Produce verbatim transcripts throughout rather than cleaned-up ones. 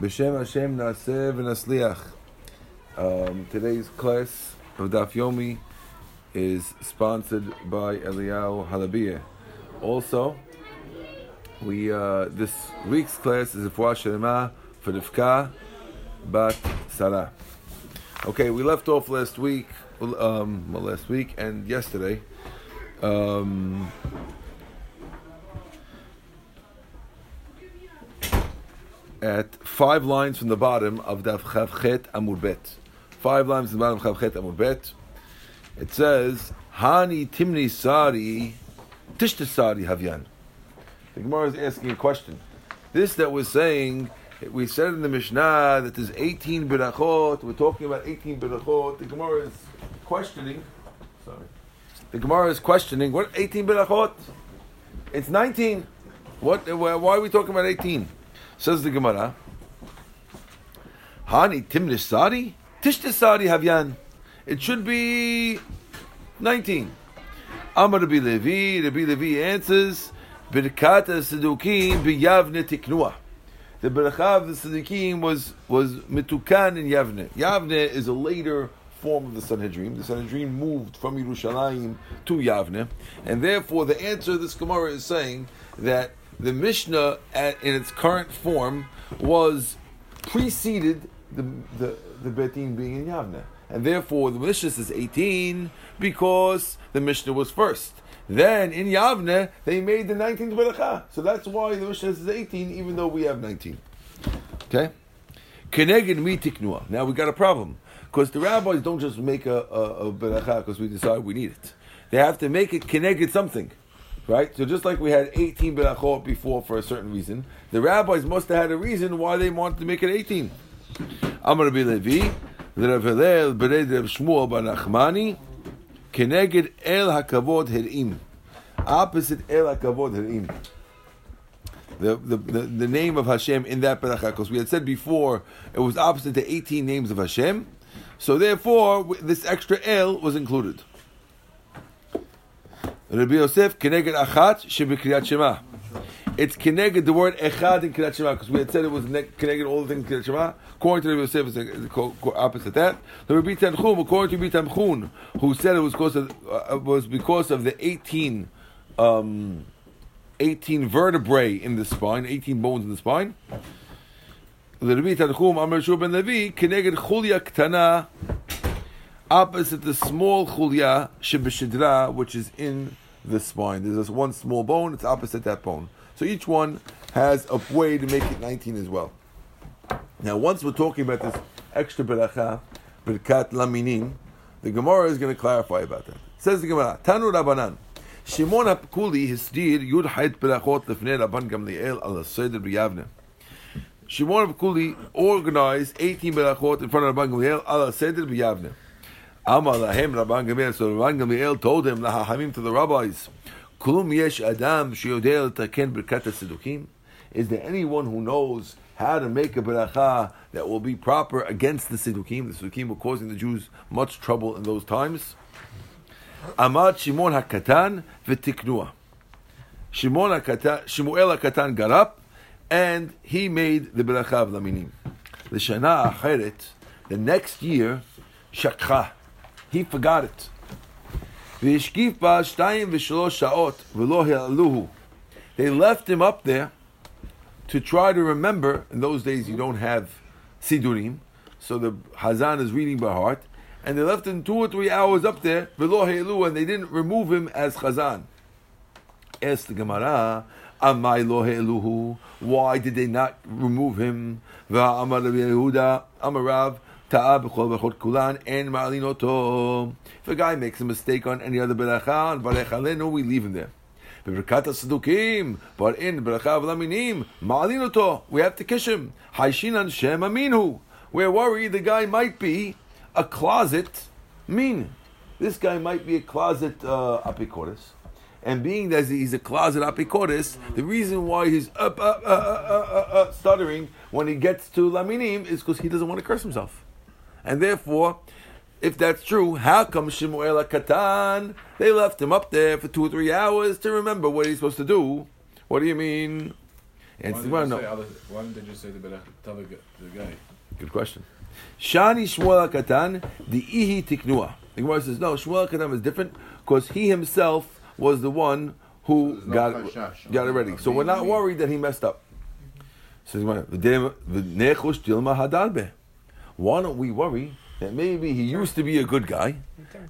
B'Shem Hashem Naseh V'Nasliach. Today's class of Daf Yomi is sponsored by Eliyahu Halabieh. Also, we uh, this week's class is Refuah Shlema for Rivka Bat Sarah. Okay, we left off last week, um, well, last week and yesterday. Um, at five lines from the bottom of the Chavchet Amurbet. Five lines from the bottom of Chavchet Amurbet. It says, Hani Timni Sari Tishta Sari Havyan. The Gemara is asking a question. This that we're saying, we said in the Mishnah that there's eighteen Berachot. We're talking about eighteen Berachot. The Gemara is questioning. Sorry. The Gemara is questioning, what, eighteen Berachot? It's nineteen. What? Why are we talking about eighteen? Says the Gemara, Hani Timnisari? Tishtisari Havyan. It should be nineteen. Amar Rabbi Levi, Rabbi Levi answers, Birkata Sidukim bi Yavne Tiknua. The Berachah of the Tzaddikim was, was Mitukan in Yavne. Yavne is a later form of the Sanhedrin. The Sanhedrin moved from Yerushalayim to Yavne. And therefore, the answer this Gemara is saying that the Mishnah, at, in its current form, was preceded the the, the Betin being in Yavne, and therefore the Mishnah says eighteen because the Mishnah was first. Then in Yavne they made the nineteenth Berachah, so that's why the Mishnah says eighteen, even though we have nineteen. Okay, Keneged mi tiknua. Now we got a problem because the rabbis don't just make a, a, a Berachah because we decide we need it. They have to make it Keneged something. Right? So just like we had eighteen Berachot before for a certain reason, the rabbis must have had a reason why they wanted to make it eighteen. Amar Rabbi Levi, Rav Hillel, Bered Rav Shmuel Bar Nachmani, Keneged El HaKavod Herim. Opposite El HaKavod Herim. The, the, the, the name of Hashem in that Berachah, because we had said before, it was opposite to eighteen names of Hashem. So therefore, this extra El was included. Rebbe Yosef, Keneged Achat, Shebe Kriyat Shema. It's Keneged, the word Echad in Kriyat Shema, because we had said it was Keneged all the things in Kriyat Shema. According to Rebbe Yosef, it's the opposite that. The Rebbe Tanchum, according to Rebbe Tanchum, who said it was because of, uh, was because of the eighteen, um, eighteen vertebrae in the spine, eighteen bones in the spine. The Rebbe Tanchum, Amar Shur ben Levi, Keneged Chulya Ktana, opposite the small chulya, shibishidra, which is in the spine. There's this one small bone, it's opposite that bone. So each one has a way to make it nineteen as well. Now, once we're talking about this extra beracha, berkat laminim, the Gemara is going to clarify about that. It says the Gemara, Tanu Rabbanan, Shimon HaPakuli hisdir yud hayt berachot lefnei Rabban Gamliel ala seder b'Yavne. Shimon HaPakuli organized eighteen berachot in front of Rabban Gamliel ala seder b'Yavne. Amar lahem Rabban Gamliel, so Rabban Gamliel told him, lahahamim, to the rabbis, kulum yesh adam sheyodeh l'taken berkat hasidukim. Is there anyone who knows how to make a beracha that will be proper against the sidukim? The sidukim were causing the Jews much trouble in those times. Amar Shimon HaKatan v'tiknua. Shimon HaKatan, Shmuel HaKatan got up and he made the beracha of laminim. L'shana acheret, the next year, shakcha. He forgot it. They left him up there to try to remember. In those days, you don't have sidurim, so the Hazan is reading by heart. And they left him two or three hours up there, and they didn't remove him as Hazan. Asked the Gemara, why did they not remove him? If a guy makes a mistake on any other beracha, on Barech Aleinu, we leave him there. Berakat Sadukim, but in beracha v'laminim, ma'alin oto, we have to kish him. Haishinan Shem Aminu. We're worried the guy might be a closet mean. This guy might be a closet uh, apikoris, and being that he's a closet apikoris, the reason why he's up, up, uh, uh, uh, uh, uh, stuttering when he gets to laminim is because he doesn't want to curse himself. And therefore, if that's true, how come Shmuel HaKatan, they left him up there for two or three hours to remember what he's supposed to do? What do you mean? And why, did well, no. other, why didn't they just say the Berachot? Tell the, the guy. Good question. Shani Shmuel HaKatan, the Ihi Tiknua. The Gemara says, no, Shmuel HaKatan is different because he himself was the one who so got, it, got it ready. So we're not worried that he messed up. Why don't we worry that maybe he used to be a good guy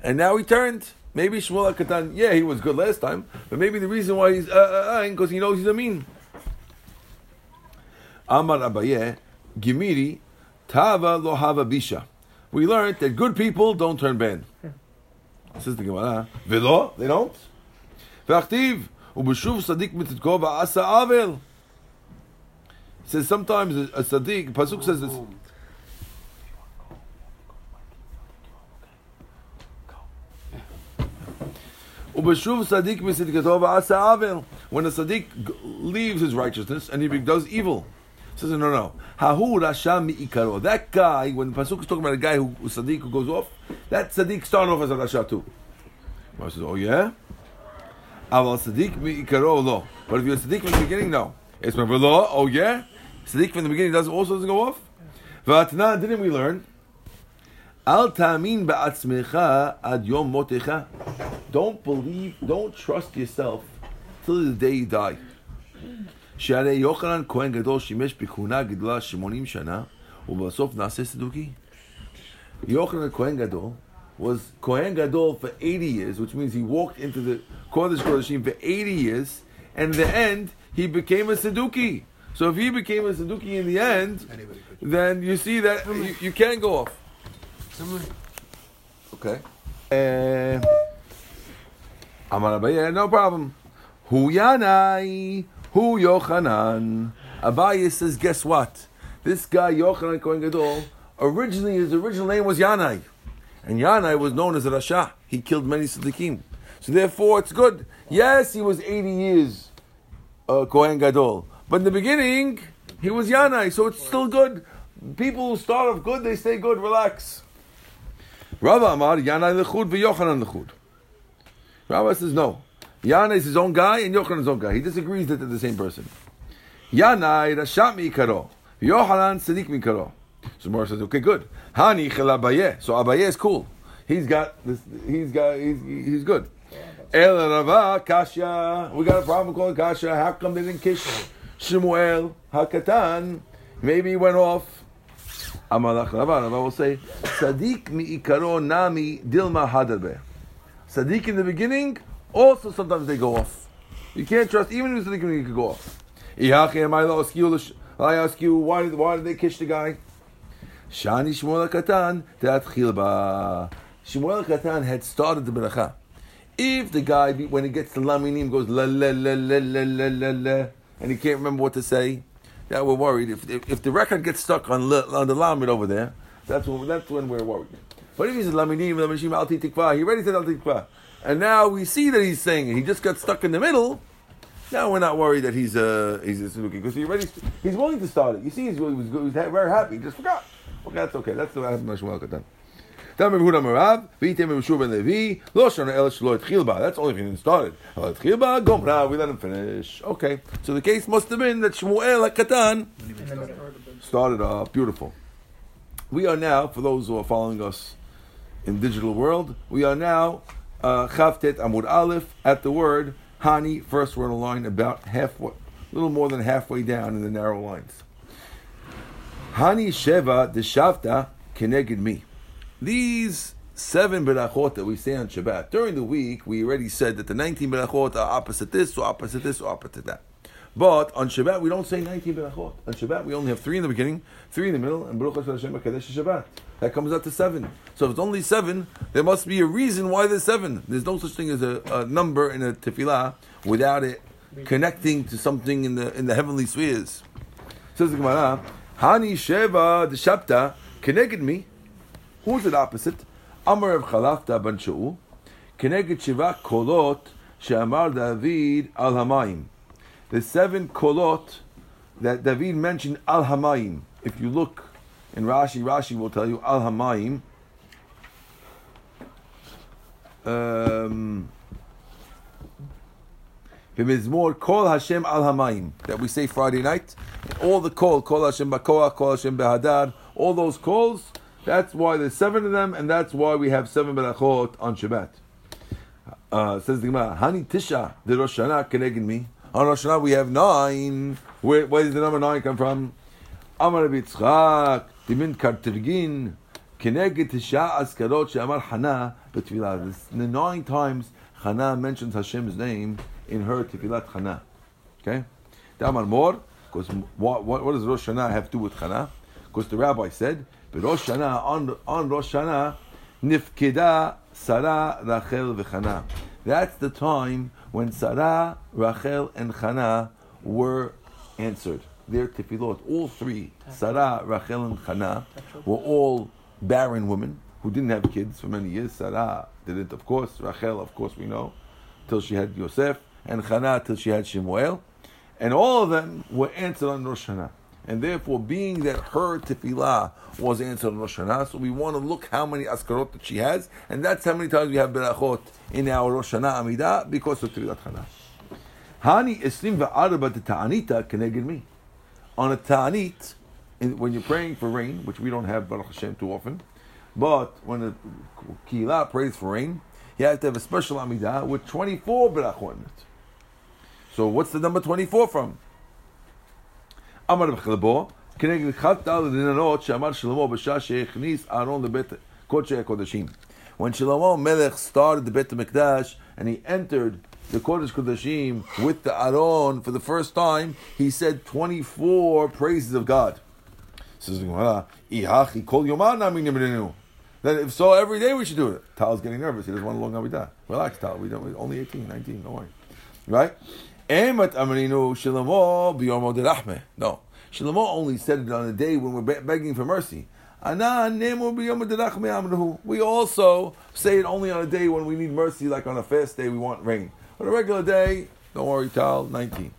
and now he turned? Maybe Shmuel HaKatan, yeah, he was good last time, but maybe the reason why he's uh, uh, because he knows he's a mean. Amar Abaye, Gimiri, Tava lo hava bisha. We learned that good people don't turn bad. Says the Gemara, Velo, they don't. V'achtiv, u'b'shuv Tzaddik mititko v'asa avel. Says sometimes a, a Tzaddik, Pasuk says this. When a Tzaddik leaves his righteousness and he does evil, he says, no, no. That guy, when the Pasuk is talking about a guy who, who Tzaddik who goes off, that Tzaddik started off as a Rasha too. I says, oh yeah? But if you're a Tzaddik from the beginning, no. It's my velo, oh yeah? Tzaddik from the beginning does also doesn't go off? V'atna, didn't we learn? Al ta'min ba'atzmecha ad yom motecha. Don't believe, don't trust yourself till the day you die. Yochanan Kohen Gadol was Kohen Gadol for eighty years, which means he walked into the Kodesh Kodeshim for eighty years, and in the end, he became a Saduki. So if he became a Saduki in the end, then you see that you, you can go off. Okay. Uh, Amar Abaye, no problem. Hu Yanai, Hu Yochanan. Abaye says, guess what? This guy, Yochanan Kohen Gadol, originally, his original name was Yanai. And Yanai was known as Rasha. He killed many Tzaddikim. So therefore, it's good. Yes, he was eighty years uh, Kohen Gadol. But in the beginning, he was Yanai. So it's still good. People who start off good, they stay good. Relax. Rabba Amar, Yanai Lechud, V'Yochanan Lechud. Rabba says, no. Yanai is his own guy and Yochanan is his own guy. He disagrees that they're the same person. Yanai Rasha Mikaro. Yochanan Tzaddik Mikaro. So Mor says, okay, good. Hani Chel Abaye. So Abaye is cool. He's got, this, he's got, he's, he's good. El Rava Kasha. We got a problem calling Kasha. How come they didn't kiss Shmuel HaKatan? Maybe he went off. Amalach Rava. Rava will say, Tzaddik Mikaro Nami Dilma Hadarbe. Tzaddik in the beginning, also sometimes they go off. You can't trust, even if Tzaddik in the beginning, you can go off. I ask you, why did, why did they kiss the guy? Shani Shmuel HaKatan, Teatchil Ba. Shmuel HaKatan had started the Beracha. If the guy, when he gets to Laminim, goes la la la la la la la, and he can't remember what to say, yeah, we're worried. If if, if the record gets stuck on, on the Lamin over there, that's when, that's when we're worried. But if he says Laminim, Laminim, Al Tikva, he already said Al Tikva. And now we see that he's saying it. He just got stuck in the middle. Now we're not worried that he's uh, he's a Saduki because he already he's willing to start it. You see, he's, he was, he was very happy. He just forgot. Okay, that's okay. That's the happened. That's only if he didn't start it. We let him finish. Okay, so the case must have been that Shmuel HaKatan started off uh, beautiful. We are now, for those who are following us in digital world, we are now Chavchet Amur Aleph at the word Hani, first word in the line, about halfway, a little more than halfway down in the narrow lines. Hani Sheva Deshavta Keneged Mi. These seven Berachot that we say on Shabbat, during the week we already said that the nineteen Berachot are opposite this, or opposite this, or opposite that. But on Shabbat we don't say nineteen Berachot. On Shabbat we only have three in the beginning, three in the middle, and Baruch Hashem HaKadosh Shabbat. That comes out to seven. So if it's only seven, there must be a reason why there's seven. There's no such thing as a, a number in a tefillah without it connecting to something in the in the heavenly spheres. Says the Gemara, Hani Sheva D'Shapta Keneged Mi. Who's it opposite? Amar of Chalafta Ben Shaul Keneged Shiva Kolot She'amar David Al Hamayim. The seven kolot that David mentioned Al Hamayim. If you look in Rashi, Rashi will tell you Al Hamayim. Um, B'mizmor Kol Hashem Al Hamayim that we say Friday night. All the call, Kol Hashem B'Koach, Kol Hashem B'Hadar, all those calls, that's why there's seven of them, and that's why we have seven Berachot on Shabbat. Uh, says the Gemara, Hani Tisha, the Rosh Hashanah connected me. On Rosh Hashanah we have nine. Where, where does the number nine come from? Amar Rabbi Yitzchak, Dimin Kartirgin, Keneged Tisha Askarot She'amar Hana B'Tefilah. The nine times Hana mentions Hashem's name in her Tefilat Hana. Okay? D'amar Mor, because what, what, what does Rosh Hashanah have to do with Hana? Because the rabbi said, but Rosh Hashanah, on, on Rosh Hashanah, Nifkeda Sarah, Rachel, v'Chana. That's the time when Sarah, Rachel, and Chana were answered. Their tefillot, all three, Sarah, Rachel, and Chana, were all barren women who didn't have kids for many years. Sarah didn't, of course. Rachel, of course, we know, till she had Yosef, and Chana till she had Shemuel. And all of them were answered on Rosh Hashanah. And therefore, being that her tefillah was answered on Rosh Hashanah, so we want to look how many askarot that she has, and that's how many times we have berachot in our Rosh Hashanah Amidah because of tefillat Hana. Hani eslim ve'arba de ta'anita keneged me. On a ta'anit, when you're praying for rain, which we don't have Baruch Hashem too often, but when the Keilah prays for rain, you have to have a special Amidah with twenty-four berachot in it. So what's the number twenty-four from? Amar b'chlebo keneged chavta l'ninanot she'amar Shlomo b'shah she'echnis Aaron lebet kodesh kodeshim. When Shlomo Melech started the Bet HaMikdash and he entered the kodesh kodeshim with the Aaron for the first time, he said twenty-four praises of God. Says the Gemara, "Ihachi kol yomar naminim b'nenu." Then if so, every day we should do it. Tal's getting nervous; he doesn't want a long amidah. Relax, Tal. We don't. We're only eighteen, nineteen. Don't worry. Right? Emet Amrinu Shlomo B'Yomo Derachme. No, Shlomo only said it on a day when we're begging for mercy. Ana Nemu B'Yomo Derachme Amruhu. We also say it only on a day when we need mercy, like on a fast day we want rain. On a regular day, don't worry, Tal. Nineteen.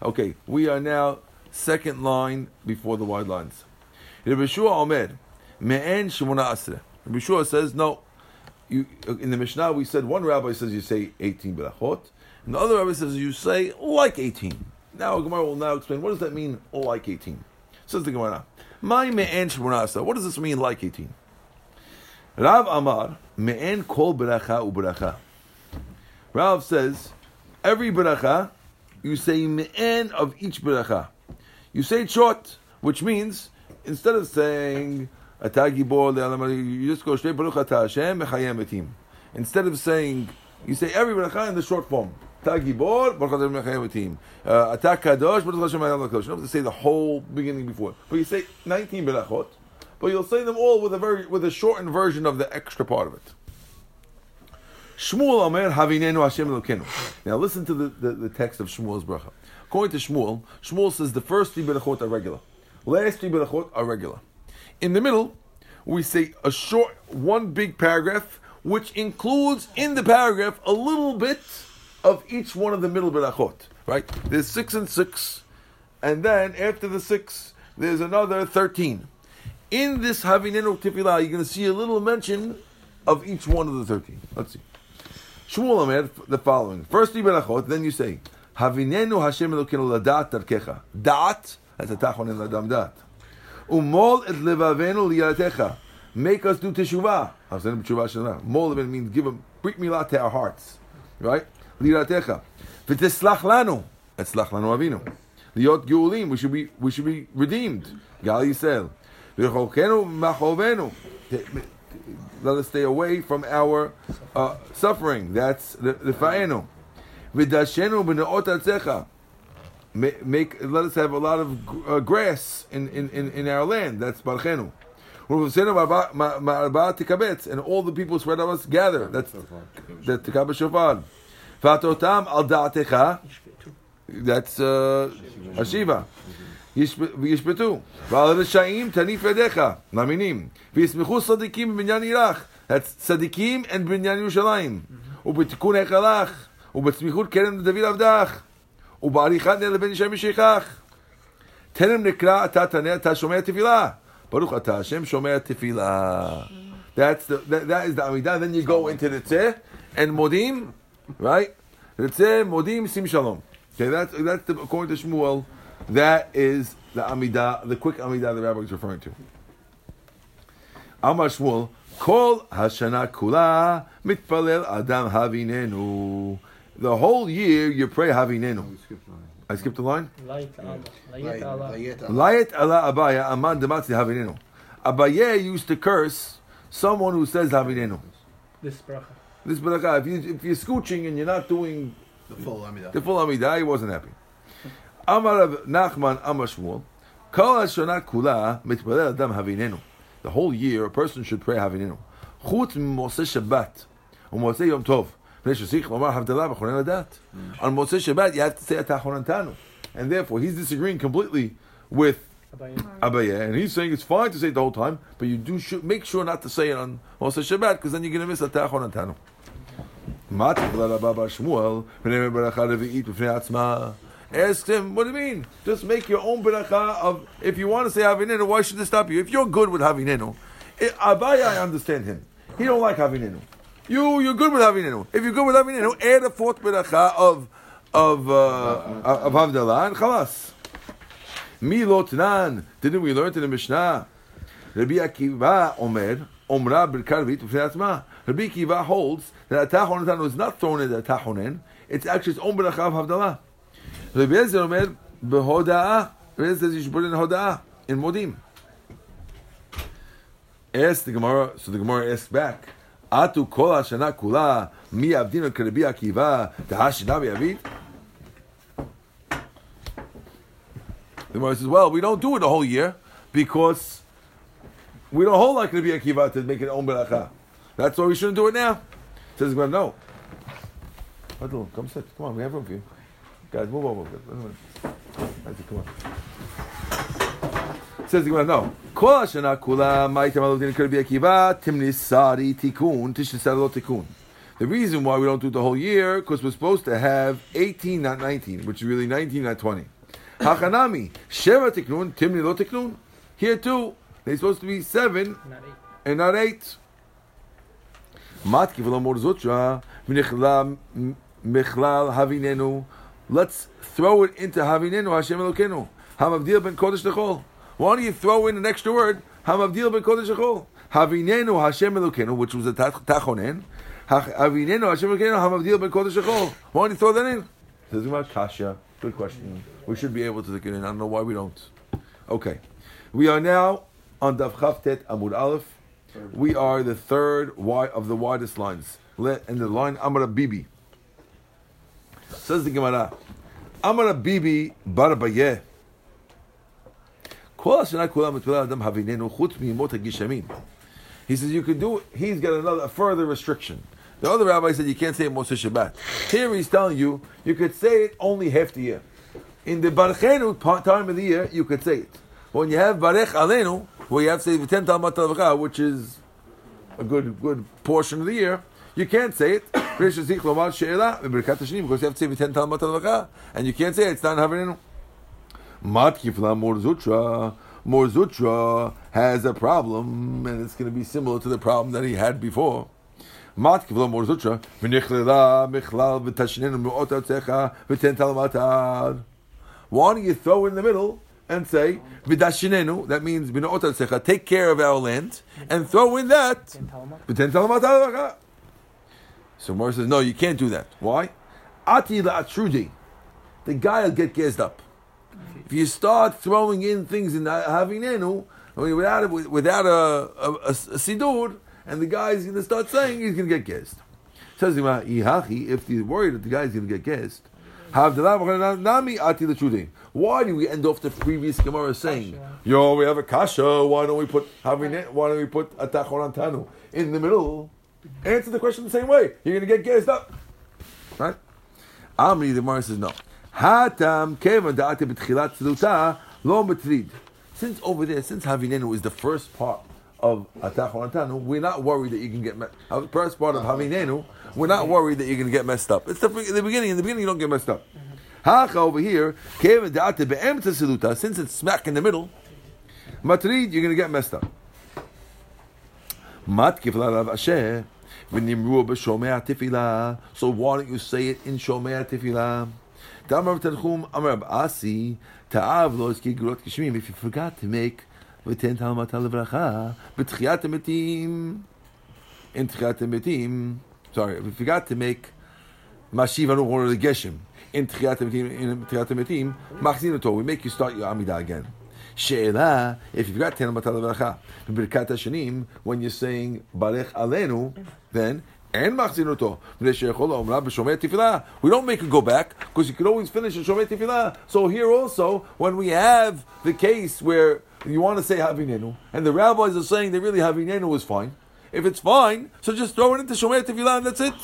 Okay, we are now second line before the wide lines. Rebbe Shua Omer Me'en Shemona Asre. Rebbe Shua says no. You, in the Mishnah we said one rabbi says you say eighteen berachot. And the other rabbi says, you say, like eighteen. Now, Gemara will now explain, what does that mean, like eighteen? Says the Gemara, my me'en shmonasa, what does this mean, like eighteen? Rav Amar, me'en kol beracha u'beracha. Rav says, every beracha, you say me'en of each beracha. You say it short, which means, instead of saying, you just go straight, baruch atah Hashem, mechayem etim. Instead of saying, you say every bracha in the short form. Ta gibor, baruch Hashem mechayim team. Ata kadosh, baruch Hashem mechayim kadosh. You don't have to say the whole beginning before. But you say nineteen berachot, but you'll say them all with a very with a shortened version of the extra part of it. Shmuel Omer Havinenu Hashem Elokeinu. Now listen to the, the, the text of Shmuel's bracha. According to Shmuel, Shmuel says the first three berachot are regular. Last three berachot are regular. In the middle, we say a short, one big paragraph, which includes in the paragraph a little bit of each one of the middle berachot, right? There's six and six, and then after the six, there's another thirteen. In this Havinenu Tefillah, you're going to see a little mention of each one of the thirteen. Let's see. Shmuel Amir, the following. First three berachot, then you say, Havinenu Hashem Elokeinu Ladat Darkecha. Da'at, that's a Tahnunim Ladam Da'at. Umol et levavenu liyatecha. Make us do teshuvah. Molaven means give them, bring milah to our hearts. Right? Liratecha. V'teslach lanu. Eslach lanu avinu. Liot geulim. We should be, we should be redeemed. Gal Yisrael. V'rechokenu machovenu. Let us stay away from our uh, suffering. That's rifa'enu. V'dashenu b'neot atzecha. Make, let us have a lot of uh, grass in, in, in, in our land. That's barchenu. And all the people spread of us gather. That's the Tikabah Shofar. Fatotam al da'atecha. That's Hashiva. Yishpetu. V'al Rishayim tanif yadecha. Laminim. V'yismichu Tzaddikim b'nyan Irach. That's Tzaddikim and b'nyan Yerushalayim. U'b'tikun hechalach. U'b'tzmichut kerem David avdach. U'b'arichat ne'er leben Yishem yishaychach. Terem nekra ata taneh ata shomer tefillah. Baruch atah Hashem shomer tefillah. That's the that, that is the Amidah. Then you go into the Tzeh and Modim, right? That said, Modim Sim Shalom. Okay, that's, that's the, according to Shmuel, that is the Amidah, the quick Amidah the Rabbi is referring to. Amar Shmuel, Kol Hashana Kula Mitpalel Adam Havinenu. The whole year you pray Havinenu. I skipped a line? Layet Allah Abaye Aman Dematzi Havinenu. Abaye used to curse someone who says Havinenu. This bracha. This bracha. If, you, if you're scooching and you're not doing the full Amidah, the full Amidah, he wasn't happy. Amar Nachman Amar Shmuel, Kol Hashana Kula Mitpalel Adam Havinenu. The whole year, a person should pray Havinenu. Chutz Moshe Shabbat, or Moshe Yom Tov. On Moshe Shabbat, you have to say Atachon Tanu, and therefore he's disagreeing completely with Abaye, and he's saying it's fine to say it the whole time, but you do sh- make sure not to say it on Moshe Shabbat, because then you're going to miss Atachon Tanu. Ask him, what do you mean? Just make your own beracha of, if you want to say Havinenu, why should they stop you? If you're good with Havinenu, Abaye, I understand him. He don't like Havinenu. You, you're good with Havinenu. If you're good with Havinenu, add a fourth beracha of, of, uh, of Havdalah and Chalas. Milo Tanan. Didn't we learn in the Mishnah? Rabbi Akiva Omer, Omra Berkarvit Ufiatma. Rabbi Akiva holds that Atahonatan is not thrown in the Atahonen. It's actually its own beracha of Havdalah. Rebbe Yosef omer behoda'ah. Rebbe Yosef says you should put in hoda'ah in modim. Asked the Gemara, so the Gemara asks back. Atu kol hashana kula mi avdinu k'Rebbi Akiva tehashina b'yavid. The Gemara says, well, we don't do it the whole year because we don't hold like Rebbi Akiva to make it own beracha. That's why we shouldn't do it now. Says the Gemara, no. Come sit. Come on, we have room for you. Guys, move over. Come on. Says the Gemara, no. Kol hashana kula ma'atem alodin k'Rabbi Akiva timnisari tikun tishnisari lo tikun. The reason why we don't do it the whole year because we're supposed to have eighteen, not nineteen, which is really nineteen, not twenty. Hachanami sheva tiknun timni lo tiknun. Here too, they're supposed to be seven not and not eight. Matki v'lo morzotra v'nichla michlal havinenu. Let's throw it into Havinenu Hashem Elokeinu. Hamavdil ben Kodesh Lechol. Why don't you throw in an extra word? Hamavdil ben Kodesh Lechol. Havinenu Hashem Elokeinu, which was a tachonen. Havinenu Hashem Elokeinu. Hamavdil ben Kodesh Lechol. Why don't you throw that in? Says about Kasha. Good question. We should be able to take it in. I don't know why we don't. Okay, we are now on Daf Chavchet Amud Aleph. We are the third wide of the widest lines. Let and the line Amar Bibi. Says the Gemara, Amar Bibi bar Abaye. He says you could do it. He's got another a further restriction. The other rabbi said you can't say it Moshe Shabbat. Here he's telling you you could say it only half the year. In the Barech Aleinu time of the year you could say it. When you have Barech Aleinu, where you have to say ten Talmud Tavcha, which is a good good portion of the year. You can't say it because you have to say ten Talmud Tavcha, and you can't say it. It's not Havinenu. Matkifla Morzutra. Morzutra has a problem, and it's going to be similar to the problem that he had before. Matkifla Morzutra. V'nichlila michlal v'tashnenu me'otatzecha v'ten talmatad. Why don't you throw in the middle and say v'tashnenu? That means v'notatzecha. Take care of our land, and throw in that v'ten talmatad. So Mor says, no, you can't do that. Why? Ati la'atrudi. The guy will get gassed up. If you start throwing in things in Havinenu, I mean, without, without a, a, a, a sidur, and the guy's going to start saying, he's going to get gassed. Says him, if he's worried that the guy's going to get gassed, why do we end off the previous Gemara saying, yo, we have a kasha, why don't we put Havinenu, why don't we put Atachon Tanu in the middle? Answer the question the same way. You're going to get gassed up. Right? Amri, the Gemara says, no. Since over there, since Havinenu is the first part of Atachon Tanu, we're not worried that you can get messed up. The first part of Havinenu, we're not worried that you're going to get messed up. It's the, the beginning. In the beginning, you don't get messed up. Hacha over here, since it's smack in the middle, Matrid, you're going to get messed up. Matkif la Rav Asher, So why don't you say it in Shomer Tefillah? If you forgot to make V'ten Talmatal Bracha B'tchiyat Metim, in Tchiyat Metim, sorry, if you forgot to make Mashivanu or the Geshem in Tchiyat Metim, in Tchiyat Metim, Machzin Oto, we make you start your Amidah again. She'ela, if you forgot Ten Matal Bracha B'Birkat Hashanim, when you're saying Barech Aleinu, then and Machzin Oto B'Neshei Chol Omra B'Shomei Tefillah. We don't make it go back because you can always finish in Shomei Tefillah. So here also, when we have the case where you want to say Havinenu, and the rabbis are saying that really Havinenu is fine. If it's fine, so just throw it into Shomer Tefillah and that's it.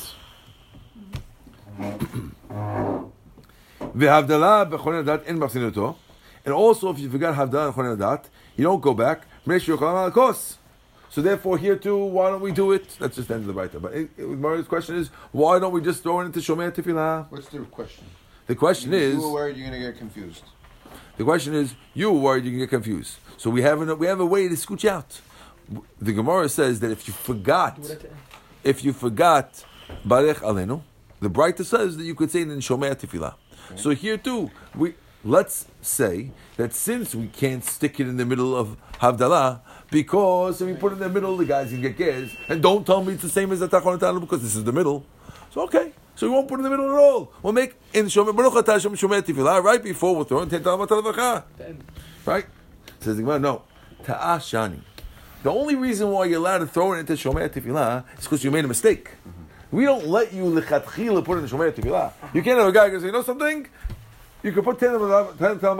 And also, if you forgot Havdalah and Chonen Adat, you don't go back. So therefore, here too, why don't we do it? That's just the end of the Braita. But it, it, Mario's question is, why don't we just throw it into Shomer Tefillah? What's the question? The question is... You were worried you're going to get confused. The question is, you were worried you can get confused. So we have, an, we have a way to scooch out. The Gemara says that if you forgot, if you forgot Barech Aleinu, the Braita says that you could say it in Shomer Tefillah. Okay. So here too, we let's say that since we can't stick it in the middle of Havdalah, because if we put it in the middle, the guys can get gears, and don't tell me it's the same as the Tachonatanu because this is the middle. So okay. So we won't put it in the middle at all. We'll make in Shomer Baruch Hashem Shomer Tefillah right before we'll throw in Ten Talmud Talavacha. Right? Says the Gemara, no. Ta'ashani. The only reason why you're allowed to throw it into Shomer Tefillah is because you made a mistake. Mm-hmm. We don't let you lechatchila put it in Shomer Tefillah. You can't have a guy who says, you know something? You can put Ten Talmud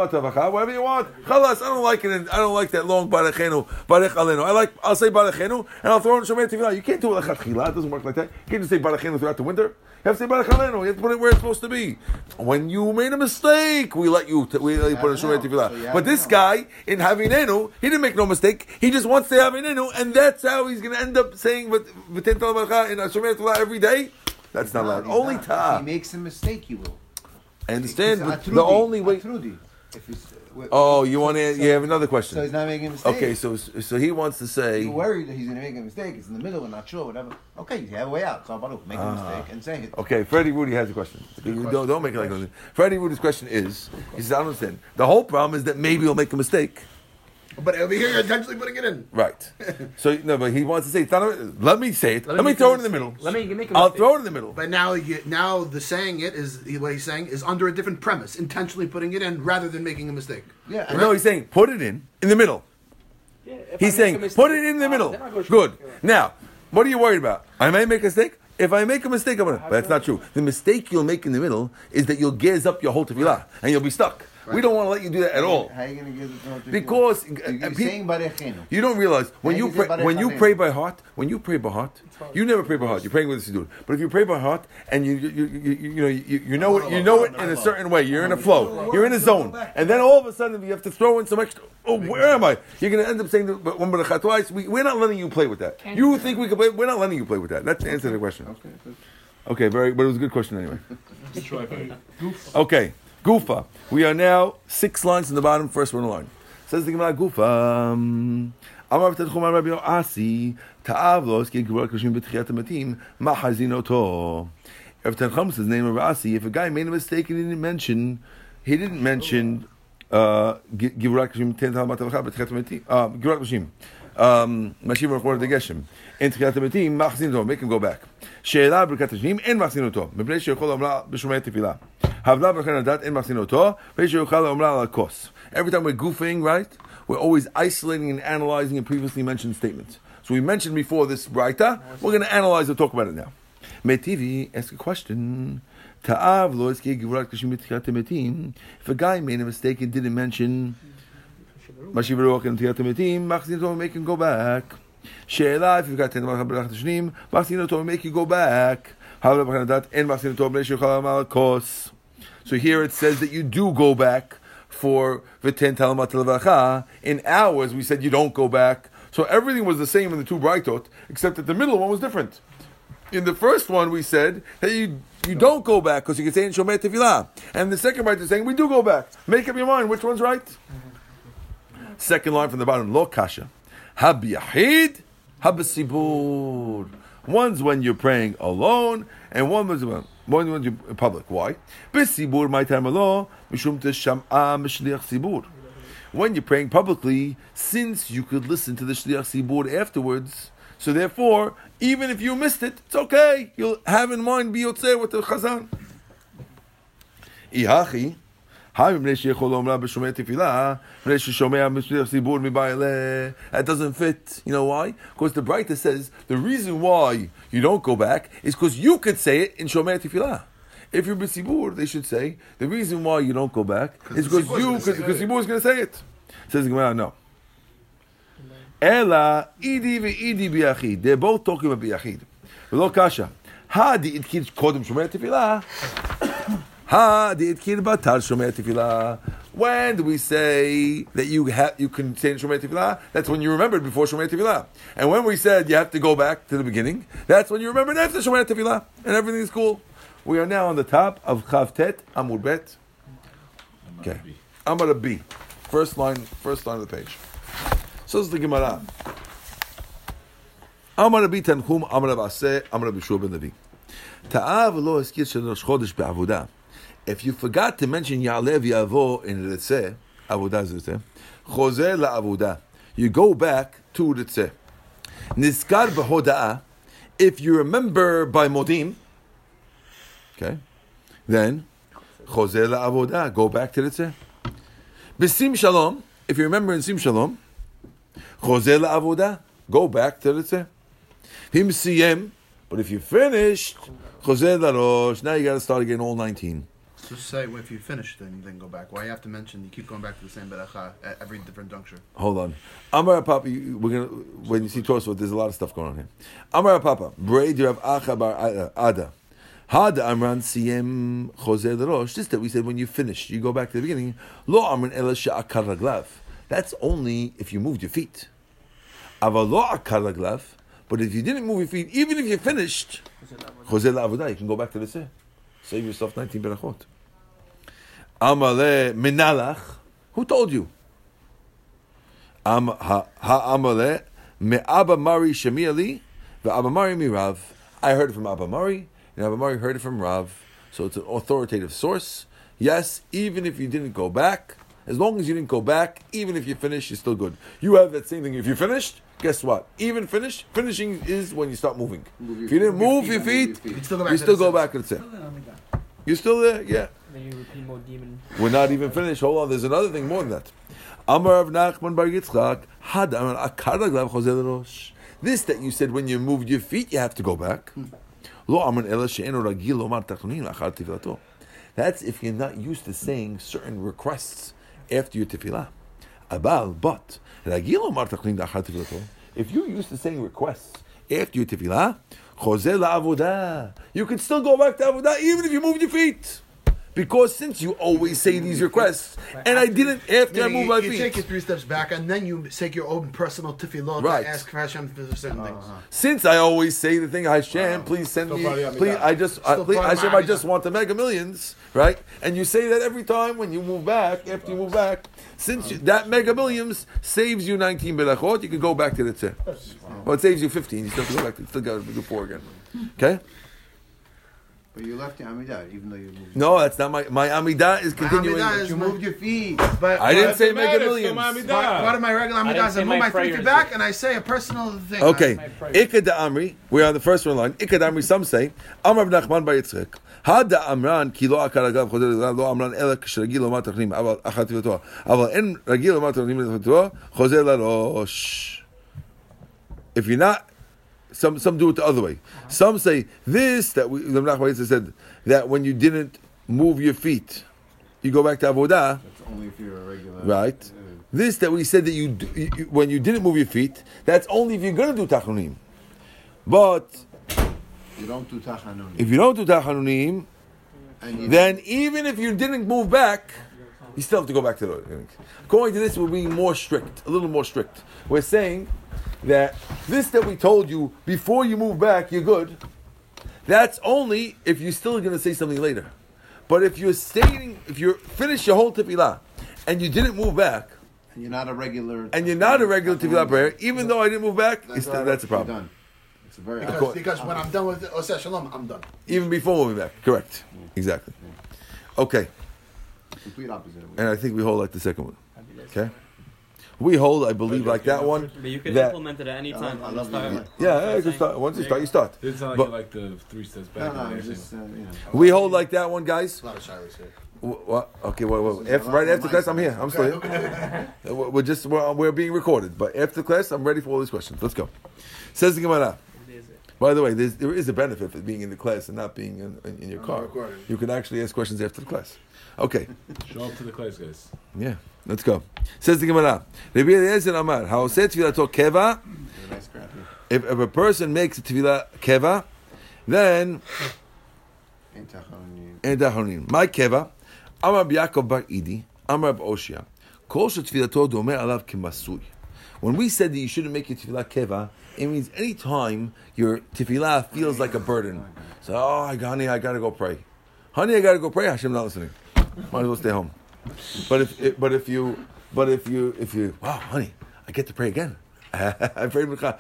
Talavacha, whatever you want. Chalas, I don't like it. In, I don't like that long Barech Aleinu, Barech Aleinu. I like. I'll say Barech Aleinu and I'll throw it in Shomer Tefillah. You can't do it lechatchila. It doesn't work like that. You can't just say Barech Aleinu throughout the winter. You have to say Barech Aleinu. You have to put it where it's supposed to be. When you made a mistake, we let you, t- we let you put it in Shomer Tefillah. So yeah, but this know. guy, in Havinenu, he didn't make no mistake. He just wants to say Havinenu, and that's how he's going to end up saying V'ten Tal Barcha in Shomer Tefillah every day. That's he's not allowed. Only Ta'ah. If he makes a mistake, you will. I understand. But the only way... If he's, uh, oh, you want to? So, you have another question. So he's not making a mistake. Okay, so so he wants to say. You're worried that he's going to make a mistake. It's in the middle and not sure, whatever. Okay, you have a way out. So Baruch, make uh, a mistake and say it. Okay, Freddie Rudy has a question. You question. Don't, don't make it like that. Freddie Rudy's question is, he says, I don't understand. The whole problem is that maybe he'll make a mistake. But over here, you're intentionally putting it in. Right. So, no, but he wants to say, let me say it. Let, let me throw it in the middle. Let me make a mistake. I'll throw it in the middle. But now you, now the saying it is, what he's saying, is under a different premise, intentionally putting it in rather than making a mistake. Yeah. Right? No, he's saying, put it in, in the middle. Yeah, he's saying, mistake, put it in the uh, middle. Go Good. Yeah. Now, what are you worried about? I may make a mistake? If I make a mistake, I'm going to. But that's not true. The mistake you'll make in the middle is that you'll gaze up your whole tefillah, and you'll be stuck. Right. We don't want to let you do that at all. How are you going to give it to Because you, you're saying people, you don't realize when you, you pray, when you pray by heart, when you pray by heart, you never pray by heart. You're praying with a Sidur. But if you pray by heart and you you you, you know you, you know it you know it in a certain way, you're in a flow, you're in a zone, and then all of a sudden you have to throw in some extra. Oh, where am I? You're going to end up saying one berachot twice. We we're not letting you play with that. You think we can play? We're not letting you play with that. That's the answer to the question. Okay. Okay. Very. But it was a good question anyway. Okay. Gufa. We are now six lines in the bottom, first one alone. Says the Gemara, Gufa. Amar Tanchum Rabbi Asi Ta'avlos Ki Gevurah Krishim B'Tchiyat Matim Machazinoto. If Tanchum says name of Asi, if a guy made a mistake, he didn't mention, he didn't mention Gevurah Krishim Tental Matavcha B'Tchiyat Matim Gevurah Krishim Mashiv Rechor Degeshem In Tchiyat Matim Machazinoto. Make him go back. Sheila B'Tchiyat Matim En Machazinoto. Mepnei Sheyachol Amra B'Shomei Tefillah. Every time we're goofing, right, we're always isolating and analyzing a previously mentioned statement. So we mentioned before this Braita, we're going to analyze and talk about it now. Metivi, ask a question. If a guy made a mistake and didn't mention, make him go back. If you've got ten, make you go back. So here it says that you do go back for V'ten Talmat L'Vacha. In hours, we said you don't go back. So everything was the same in the two Braitot, except that the middle one was different. In the first one, we said that you you don't go back because you can say in Shomer Tefillah. And the second Braitot is saying we do go back. Make up your mind which one's right. Second line from the bottom, Lo Kasha. Hab Yahid, Hab Sibur. One's when you're praying alone, and one was when one you're in public. Why? When you're praying publicly, since you could listen to the Shliach Sibur afterwards, so therefore, even if you missed it, it's okay. You'll have in mind be yotzei with the Chazan. Ihachi, that doesn't fit. You know why? Because the Breitah says the reason why you don't go back is because you could say it in Shomer Tefillah. If you're b'tzibur, they should say the reason why you don't go back is because you, because tzibur is going to say it. Says the Gemara, no. Ela idi ve'idi b'yachid. They're both talking about b'yachid. V'lo kasha. Ha di'id kid kodem Shomer Tefillah. Ha di'idkir batar Shomer Tefillah. When do we say that you have you can say Shomer Tefillah? That's when you remembered before Shomer Tefillah. And when we said you have to go back to the beginning, that's when you remembered after Shomer Tefillah, and everything is cool. We are now on the top of Chavchet Amurbet. Okay, Amar B, first line, first line of the page. So is the Gemara. Amar Rebbe Tanchum, Amar Abaye, Amar Shmuel ben Levi. Ta'av lo eskir shel Rosh Chodesh be'avodah. If you forgot to mention Ya'alev Yavo in Ritzeh, Avodah Ritzeh, Chozer la'avodah, you go back to Ritzeh. Nizkar b'hoda'ah, if you remember by Modim, okay, then Chozer la'avodah, go back to Ritzeh. B'sim Shalom, if you remember in Sim Shalom, Chozer la'avodah, go back to Ritzeh. Him siyem, but if you finished, Chozer la'rosh, now you got to start again all nineteen. So say well, if you finish, then then go back. Why well, you have to mention you keep going back to the same berachah at every different juncture? Hold on, Amar Papa. We're gonna when you see Tosfot, there's a lot of stuff going on here. Amar Papa, braid Rav Acha bar Ada, had Amran siyem chozer derosh. Just that we said when you finish, you go back to the beginning. Lo Amran ela she'akar raglav. That's only if you moved your feet. Aval lo akar raglav. But if you didn't move your feet, even if you finished, chozer la'avodah, you can go back to the seh. Save yourself nineteen berachot. Amale menalach. Who told you? Am ha amale me Abba Mari Shemieli, the Abba Mari mi Rav. I heard it from Abba Mari, and Abba Mari heard it from Rav. So it's an authoritative source. Yes, even if you didn't go back, as long as you didn't go back, even if you finished, you're still good. You have that same thing. If you finished, guess what? Even finished, finishing is when you start moving. Move if you didn't move your feet, move your feet. You still go back. You still go back and say. You're still there, yeah. Then you repeat more demon. We're not even finished. Hold on, there's another thing more than that. Amar Rav Nachman bar Yitzchak had Amar akar raglav chozer l'rosh. This that you said when you moved your feet, you have to go back. Lo amar ela she'enu ragil lomar tahnunim achar tefilato. That's if you're not used to saying certain requests after your tefillah. Abal, but ragil lomar tahnunim achar tefilato. If you're used to saying requests after your tefillah, chozer la'avodah. You can still go back to avodah even if you moved your feet, because since you always say these requests, and I didn't after yeah, I moved you, my you feet. You take it three steps back, and then you take your own personal tefillah right. to ask for Hashem for certain uh-huh. things. Since I always say the thing, Hashem, wow. please send still me. Please, I just, I, please, Hashem, I just want the mega millions, right? And you say that every time when you move back, after you move back, since you, that mega millions saves you nineteen berachot, you can go back to the tzeh. Wow. Well, it saves you fifteen. You still have to go back to it. Still got to do four again. Okay. But you left the Amidah, even though you moved. No, feet. That's not my my Amidah is continuing. My Amidah is you moved your feet. But I didn't say make a million. Part of my regular Amidah is I move my feet back and I say a personal thing. Okay, Ikad Amri. We are on the first one line. Ikad Amri. Some say Amar Rav Nachman bar Yitzchak. Had Amran ki lo akar raglav chozer lo Amran ela kishragil lo matachnim aval achar tefilato aval en ragil lo matachnim tefilato chozer larosh. If you're not. Some some do it the other way. Uh-huh. Some say this that we Rav Nachman said that when you didn't move your feet, you go back to avodah. That's only if you're a regular. Right. Uh, this that we said that you, you when you didn't move your feet. That's only if you're going to do tahnunim. But you don't do tahnunim. If you don't do tahnunim, then even if you didn't move back, you still have to go back to the. According to this, we're being more strict, a little more strict. We're saying that this that we told you before you move back, you're good. That's only if you're still going to say something later. But if you're stating, if you finish your whole tefillah and you didn't move back, and you're not a regular, and you're not a regular tefillah prayer, even though I didn't move back, that's, it's, that's a problem. Done. It's very because, because, because when I'm done with Oseh Shalom, I'm done. Even before we'll be back. Correct. Yeah. Exactly. Yeah. Okay. Complete opposite. And I think we hold like the second one. Okay. We hold, I believe, like that one. But you can that, implement it at any time. I love, I love you. Yeah, yeah, yeah, you can start. Once you start, you start. It's not but, like the three steps back. No, no, just, uh, yeah. We hold like that one, guys. A lot of shiras here. What? Okay, wait, wait. After, right after class, I'm here. I'm still here. We're just we're, we're being recorded, but after class, I'm ready for all these questions. Let's go. Says the Gemara. By the way, there is a benefit for being in the class and not being in, in, in your car. You can actually ask questions after the class. Okay. Show up to the class, guys. Yeah, let's go. Says the Gemara. Rebbe Yosef Amar, Haoseh Tefilah Keva. If a person makes a Tefilah Keva, then and Tahnunim. My Keva. Amar Yaakov Bar Idi. Amar Oshia. Kol sheTefilato Domeh Alav Kimasui. When we said that you shouldn't make your Tefilah Keva, it means any time your Tefilah feels like a burden. So, oh, honey, I gotta go pray. Honey, I gotta go pray. Hashem's not listening. Might as well stay home. But if, but if you, but if you, if you, wow, honey, I get to pray again. I prayed Mincha.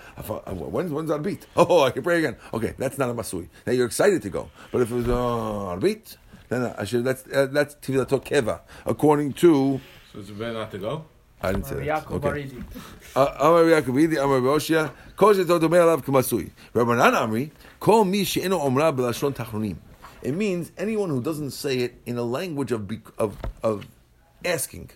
When's when's on beat? Oh, I can pray again. Okay, that's not a masui. Now you're excited to go. But if it was on uh, beat, then I should. That's uh, that's Tefilato Keva, according to. So it's better not to go. I didn't say that. Okay. Amar Yaakov, Amar Oshia, Kol she'to domeh alav k'masui. Rabbanan Amri, Kol mi she'eno omra b'lashon tachronim. It means anyone who doesn't say it in a language of of of asking,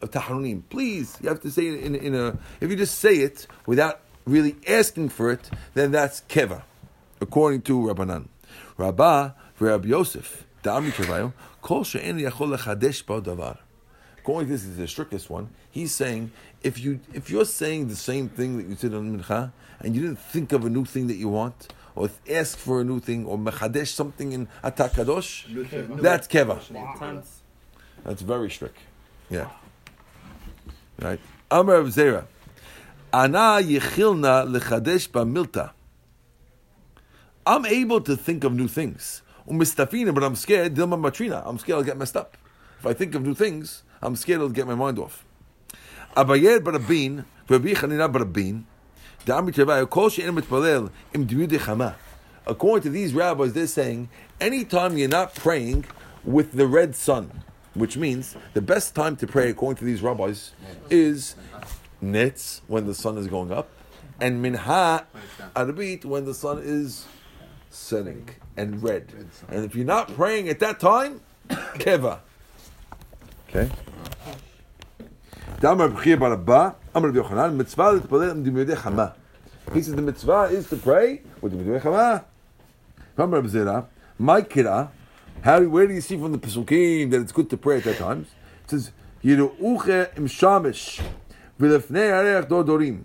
of tahnunim. Please, you have to say it in in a. If you just say it without really asking for it, then that's keva, according to Rabbanan. Rabba Rebbe Yosef, Da'ami Kevayo, Kol she'en yachol lechadesh ba davar. According to this, is the strictest one. He's saying if you if you're saying the same thing that you said on Mincha and you didn't think of a new thing that you want, or ask for a new thing, or mechadesh something in atakadosh, that's keva. That's very strict. Yeah. Right. Amar of Zera. Ana yechilna lechadesh bamilta. I'm able to think of new things. Umistafina, but I'm scared. Dilma matrina. I'm scared I'll get messed up. If I think of new things, I'm scared I'll get my mind off. Abaye barabin, Rabbi Chanina barabin. According to these rabbis, they're saying, anytime you're not praying with the red sun, which means the best time to pray, according to these rabbis, is nitz, when the sun is going up, and minha, arbit, when the sun is setting, and red. And if you're not praying at that time, keva. Okay? He says the mitzvah is to pray with the Midway Chama. From Reb Zera, my kira, how where do you see from the Pesukim that it's good to pray at that times? It says, Yiru'uche im shamish, v'lefnei areach do dorim.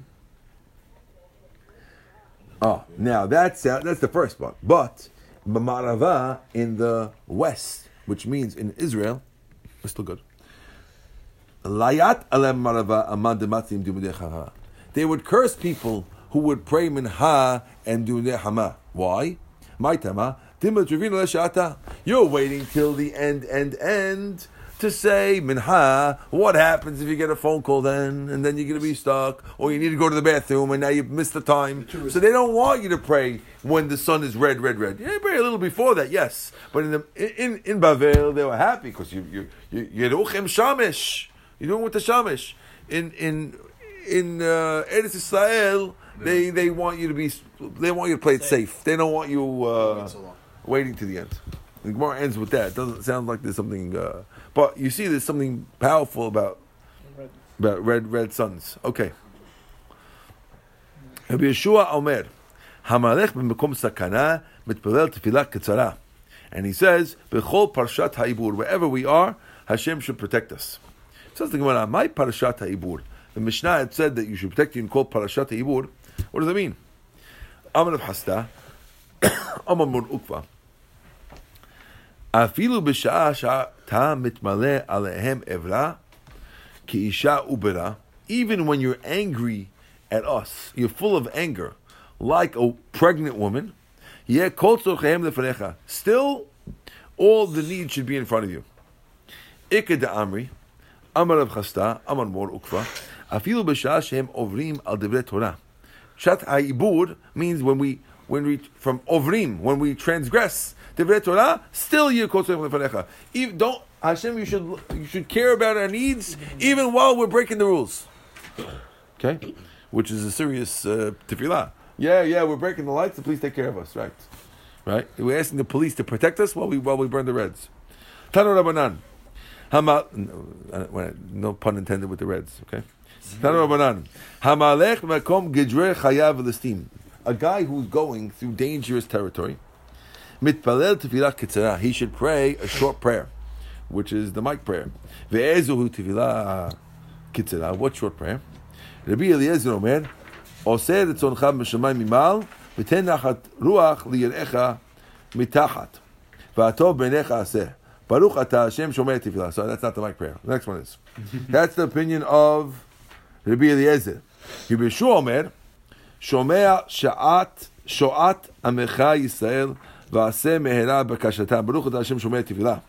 Ah, now that's uh, that's the first part. But Mamarava in the west, which means in Israel, it's still good. They would curse people who would pray minha and do nehama. Why? You're waiting till the end, end, end to say minha. What happens if you get a phone call then, and then you're going to be stuck, or you need to go to the bathroom, and now you've missed the time? So they don't want you to pray when the sun is red, red, red. You pray a little before that, yes. But in the, in in Bavel, they were happy because you you you yeruchem shamish. You're doing with the Shamish. In in in uh, Eretz Yisrael, they, they want you to be they want you to play it safe. They don't want you uh, waiting to the end. The Gemara ends with that. It doesn't sound like there's something, uh, but you see, there's something powerful about about red red suns. Okay. Rabbi Yeshua Omer, Hamalech b'mekom sakana mitpalel tefilah katzara, and he says, "Bechol parshat ha'ibur, wherever we are, Hashem should protect us." Says the Gemara, my parashat ha'ibur. The Mishnah had said that you should protect you and call parashat ha'ibur. What does that mean? Amar b'chasta, amar mur'ukva. Afilu b'sha'a sha'ata mitmaleh alehem evra ki isha ubera. Even when you're angry at us, you're full of anger, like a pregnant woman, yeh kol tzorchehem lefanecha. Still, all the need should be in front of you. Iked da'amri. Amar Rav Chasta, Amar Mor Ukva, Afilu b'sha'ah shehem ovrim al devrei Torah. Shat ha'ibur means when we when we from ovrim, when we transgress divrei Torah, still you don't, Hashem, you should you should care about our needs even while we're breaking the rules. Okay, which is a serious uh, tefillah. Yeah, yeah, we're breaking the lights, so please take care of us. Right, right. We're asking the police to protect us while we while we burn the reds. Tanu Rabbanan, Hamal. No pun intended with the reds. Okay. Tanu Rabbanan, Hamalech Makom Gidre Chayav L'Stim. A guy who's going through dangerous territory, mitpalel tefillah kitzara. He should pray a short prayer, which is the mic prayer. Ve'ezuhu tefillah kitzara. What short prayer? Rabbi Eliezer Omer, Oseh Ritzoncha M'Shamayim Mimal, V'ten Nachat Ruach Li'Yerecha Mitachat, V'atov B'Einecha Aseh. Baruch Atah Hashem Shomer Tefillah. So that's not the mic prayer. The next one is. That's the opinion of Rabbi Eliezer. Rabbi Shua Omer, Shomea Sha'at Shoat Amecha Yisrael V'aseh Mehera B'Kashatam. Baruch Atah Hashem Shomer Tefillah.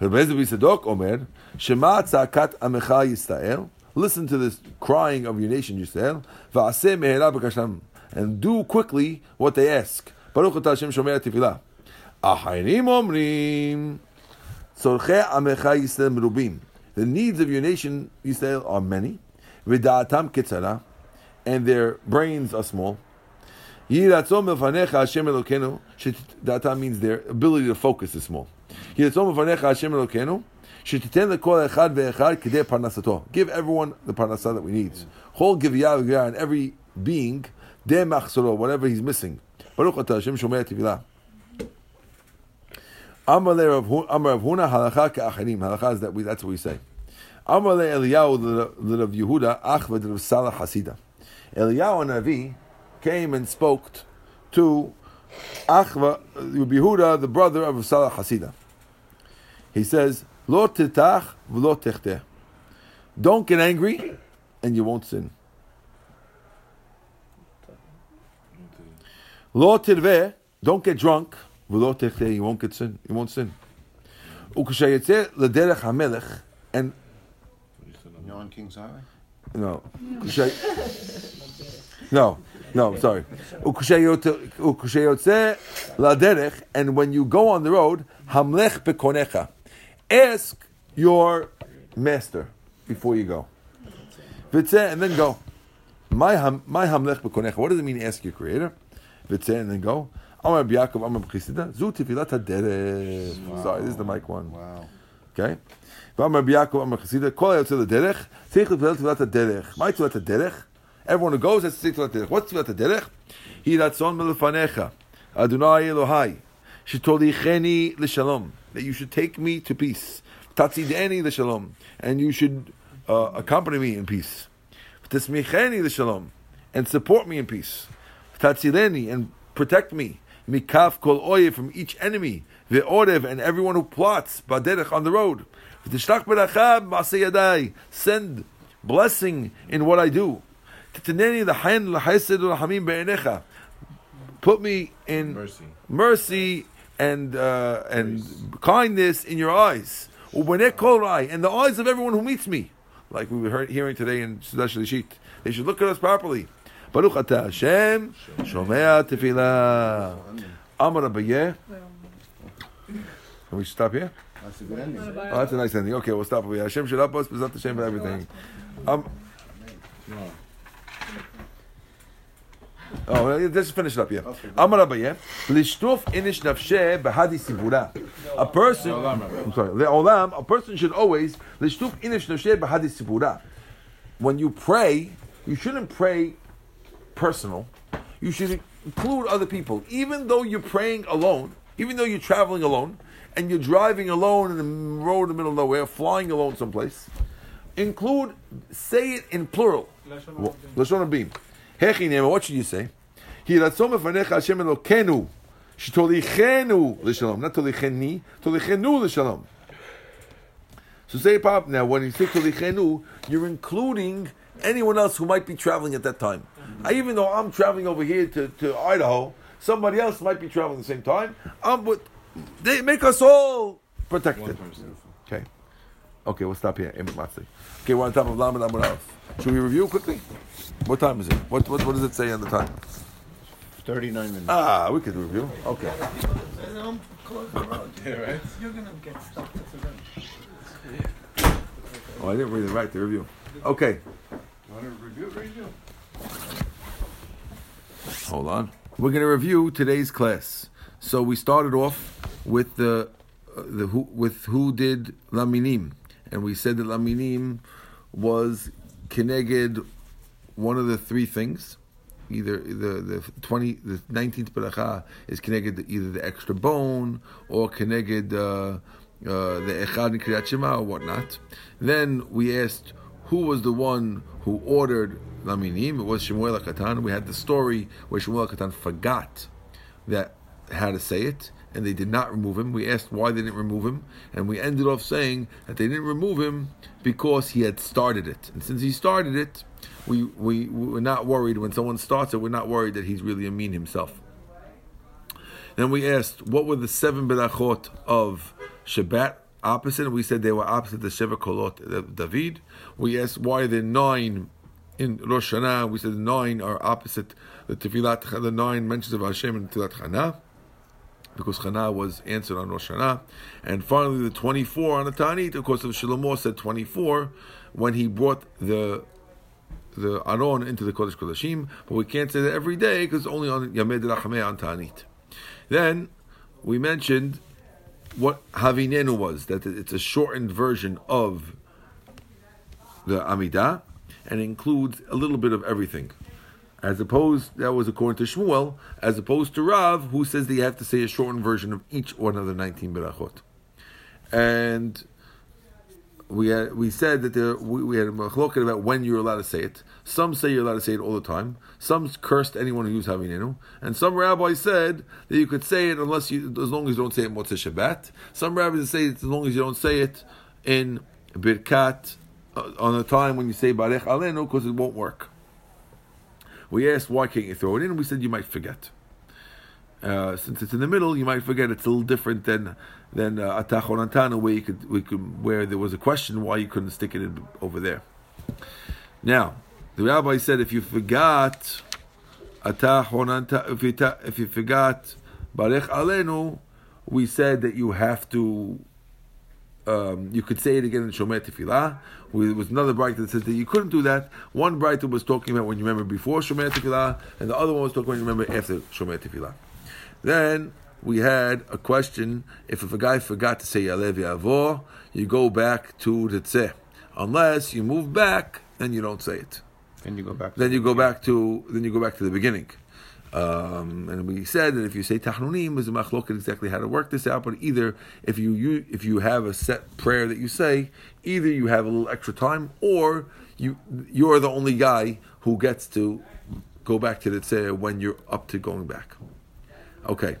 Rabbi Eliezer ben Sadok Omer, Shema Tzakat Amecha Yisrael. Listen to this crying of your nation, Yisrael. V'aseh Mehera B'Kashatam. And do quickly what they ask. Baruch Atah Hashem Shomer Tefillah. Ahainim Omrim Tzorchei Amecha Yisrael Merubim. The needs of your nation, Yisrael, are many. V'da'atam Kitzara. And their brains are small. Yeh ratzon melfanecha Hashem Elokenu. That means their ability to focus is small. Yeh ratzon melfanecha Hashem Elokenu. Shetiten lekol echad ve'echad k'dei parnasato. Give everyone the parnasah that we need. Chol givya v'givya, and every being de machsoro, whatever he's missing. Baruch atah Hashem shomei tefillah. Amar Rav Huna halacha ka'acharim. Halacha is that we, that's what we say. Amar le'Eliyahu l'Rav Yehuda ach v'Rav Salah Hasida. Eliyahu Navi came and spoke to Achva, Yehuda, the brother of Sarah Hasida. He says, "Lo titach v'lo techteh." Don't get angry, and you won't sin. Lo tirveh. Don't get drunk v'lo techteh. You won't get sin. You won't sin. Ukshayetze lederech hamelech. And you're on King's Highway. No. No, no, sorry. And when you go on the road, hamlech bekonecha. Ask your master before you go. Vitzeh, and then go. My hamlech bekonecha. What does it mean, ask your creator? Vitzeh, and then go. Amar b'Yakov, Amar b'Chisida. Zu tefilat haderech. Sorry, this is the mic one. Wow. Okay? Amar b'Yakov, Amar b'Chisida. Kol hayotzeh l'derech. Tzich tefilat haderech. My tefilat haderech. Everyone who goes has to say Tzilat HaDerech. What's Tzilat HaDerech? He ratzon melefanecha, Adonai Elohai, shetolicheni l'shalom, that you should take me to peace, tatzideni l'shalom, and you should uh, accompany me in peace, v'tasmicheni l'shalom, and support me in peace, v'tatzileni, and protect me, mikaf kol oyev, from each enemy, ve'orev, and everyone who plots, b'derech, on the road, v'tishlach beracha b'aseh yadai, send blessing in what I do. Put me in mercy, mercy and uh, and Grace. Kindness in your eyes, and the eyes of everyone who meets me. Like we were hearing today in Sudash Lishit, they should look at us properly. Baruch Atah Hashem Shomea Tefillah. Amar Abaye. Can we stop here? That's a good ending. Oh, that's a nice ending. Okay, we'll stop over here. Hashem should help us, but not the shame for everything. Um. Oh, let's finish it up, yeah. Amar Abaye, Lishtuf inish nafsheh b'hadi sivura. A person, I'm sorry, le'olam, a person should always, Lishtuf inish nafsheh b'hadi sivura. When you pray, you shouldn't pray personal. You should include other people. Even though you're praying alone, even though you're traveling alone, and you're driving alone in the road in the middle of nowhere, flying alone someplace, include, say it in plural. Lashon Abim. What should you say? Not tolichenu l'shalom, tolichenu l'shalom. So say, Pop, now when you say tolichenu, you're including anyone else who might be traveling at that time. I, even though I'm traveling over here to, to Idaho, somebody else might be traveling at the same time. I'm with, they make us all protected. Okay. Okay, we'll stop here. Okay, we're on top of Lamed Amud Aleph. Should we review quickly? What time is it? What what what does it say on the time? thirty-nine minutes. Ah, we could review. Okay. I'm there, right? You're going to get stuck to them. Oh, I didn't read it right, the review. Okay. Want to review, review? Hold on. We're going to review today's class. So we started off with the uh, the who with who did Laminim, and we said that Laminim was keneged one of the three things. Either the the twenty the nineteenth beracha is keneged either the extra bone or keneged uh, uh, the echad and Kriyat Shema or whatnot. Then we asked who was the one who ordered Laminim. It was Shmuel HaKatan. We had the story where Shmuel HaKatan forgot that how to say it, and they did not remove him. We asked why they didn't remove him, and we ended off saying that they didn't remove him because he had started it. And since he started it, we, we, we were not worried. When someone starts it, we're not worried that he's really a mean himself. Then we asked, what were the seven berachot of Shabbat? Opposite, and we said they were opposite the Sheva Kolot of David. We asked why the nine in Rosh Hashanah, we said the nine are opposite the Tefilah, the nine mentions of Hashem in Tefilah Chana, because Chana was answered on Rosh Hashanah. And finally, the twenty-four on the Ta'anit, of course, of Shlomo said twenty-four when he brought the the Aron into the Kodesh Kodashim, but we can't say that every day because only on Yamei D'Rachamei on Ta'anit. Then we mentioned what Havinenu was, that it's a shortened version of the Amidah and includes a little bit of everything. As opposed, that was according to Shmuel, as opposed to Rav, who says that you have to say a shortened version of each one of the nineteen berachot. And we had, we said that there, we, we had a machloket about when you're allowed to say it. Some say you're allowed to say it all the time. Some cursed anyone who used Havinenu, and some rabbis said that you could say it unless you, as long as you don't say it in Motzei Shabbat. Some rabbis say it as long as you don't say it in Birkat uh, on the time when you say Barech Aleinu, because it won't work. We asked, why can't you throw it in? And we said, you might forget. Uh, since it's in the middle, you might forget. It's a little different than than uh, Atachon Antana, where you could, we could, where there was a question why you couldn't stick it in over there. Now, the rabbi said, if you forgot Atachon Antana, if you forgot Barech Aleinu, we said that you have to. Um, you could say it again in Shomer Tefillah. There was another braita that says that you couldn't do that. One braita was talking about when you remember before Shomer Tefillah, and the other one was talking when you remember after Shomer Tefillah. Then we had a question: if, if a guy forgot to say Yalev Yavor, you go back to the Tzeh. Unless you move back, then you don't say it. Then you go back. To then you go back to then you go back to the beginning. Um, and we said that if you say Tahnunim, was a machloket exactly how to work this out, but either if you, you if you have a set prayer that you say, either you have a little extra time, or you you're the only guy who gets to go back to the tzeh when you're up to going back. Okay,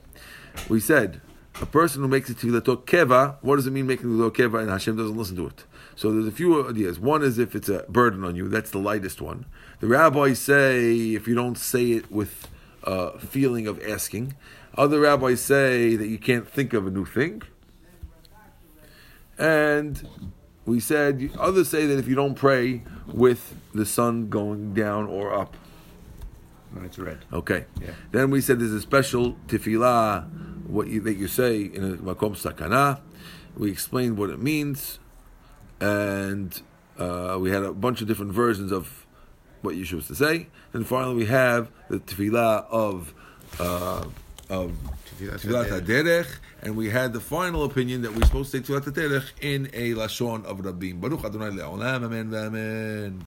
we said a person who makes a Tefilah Keva. What does it mean making Tefilah Keva? And Hashem doesn't listen to it. So there's a few ideas. One is if it's a burden on you, that's the lightest one. The rabbis say if you don't say it with Uh, feeling of asking. Other rabbis say that you can't think of a new thing. And we said, others say that if you don't pray with the sun going down or up. When it's red. Okay. Yeah. Then we said there's a special tefillah, what you, that you say in a makom sakana. We explained what it means. And uh, we had a bunch of different versions of what you're supposed to say, and finally we have the tefillah of uh, of tefillah haderech, and we had the final opinion that we're supposed to say tefillah haderech in a lashon of Rabbim. Baruch Adonai le'olam, amen, amen.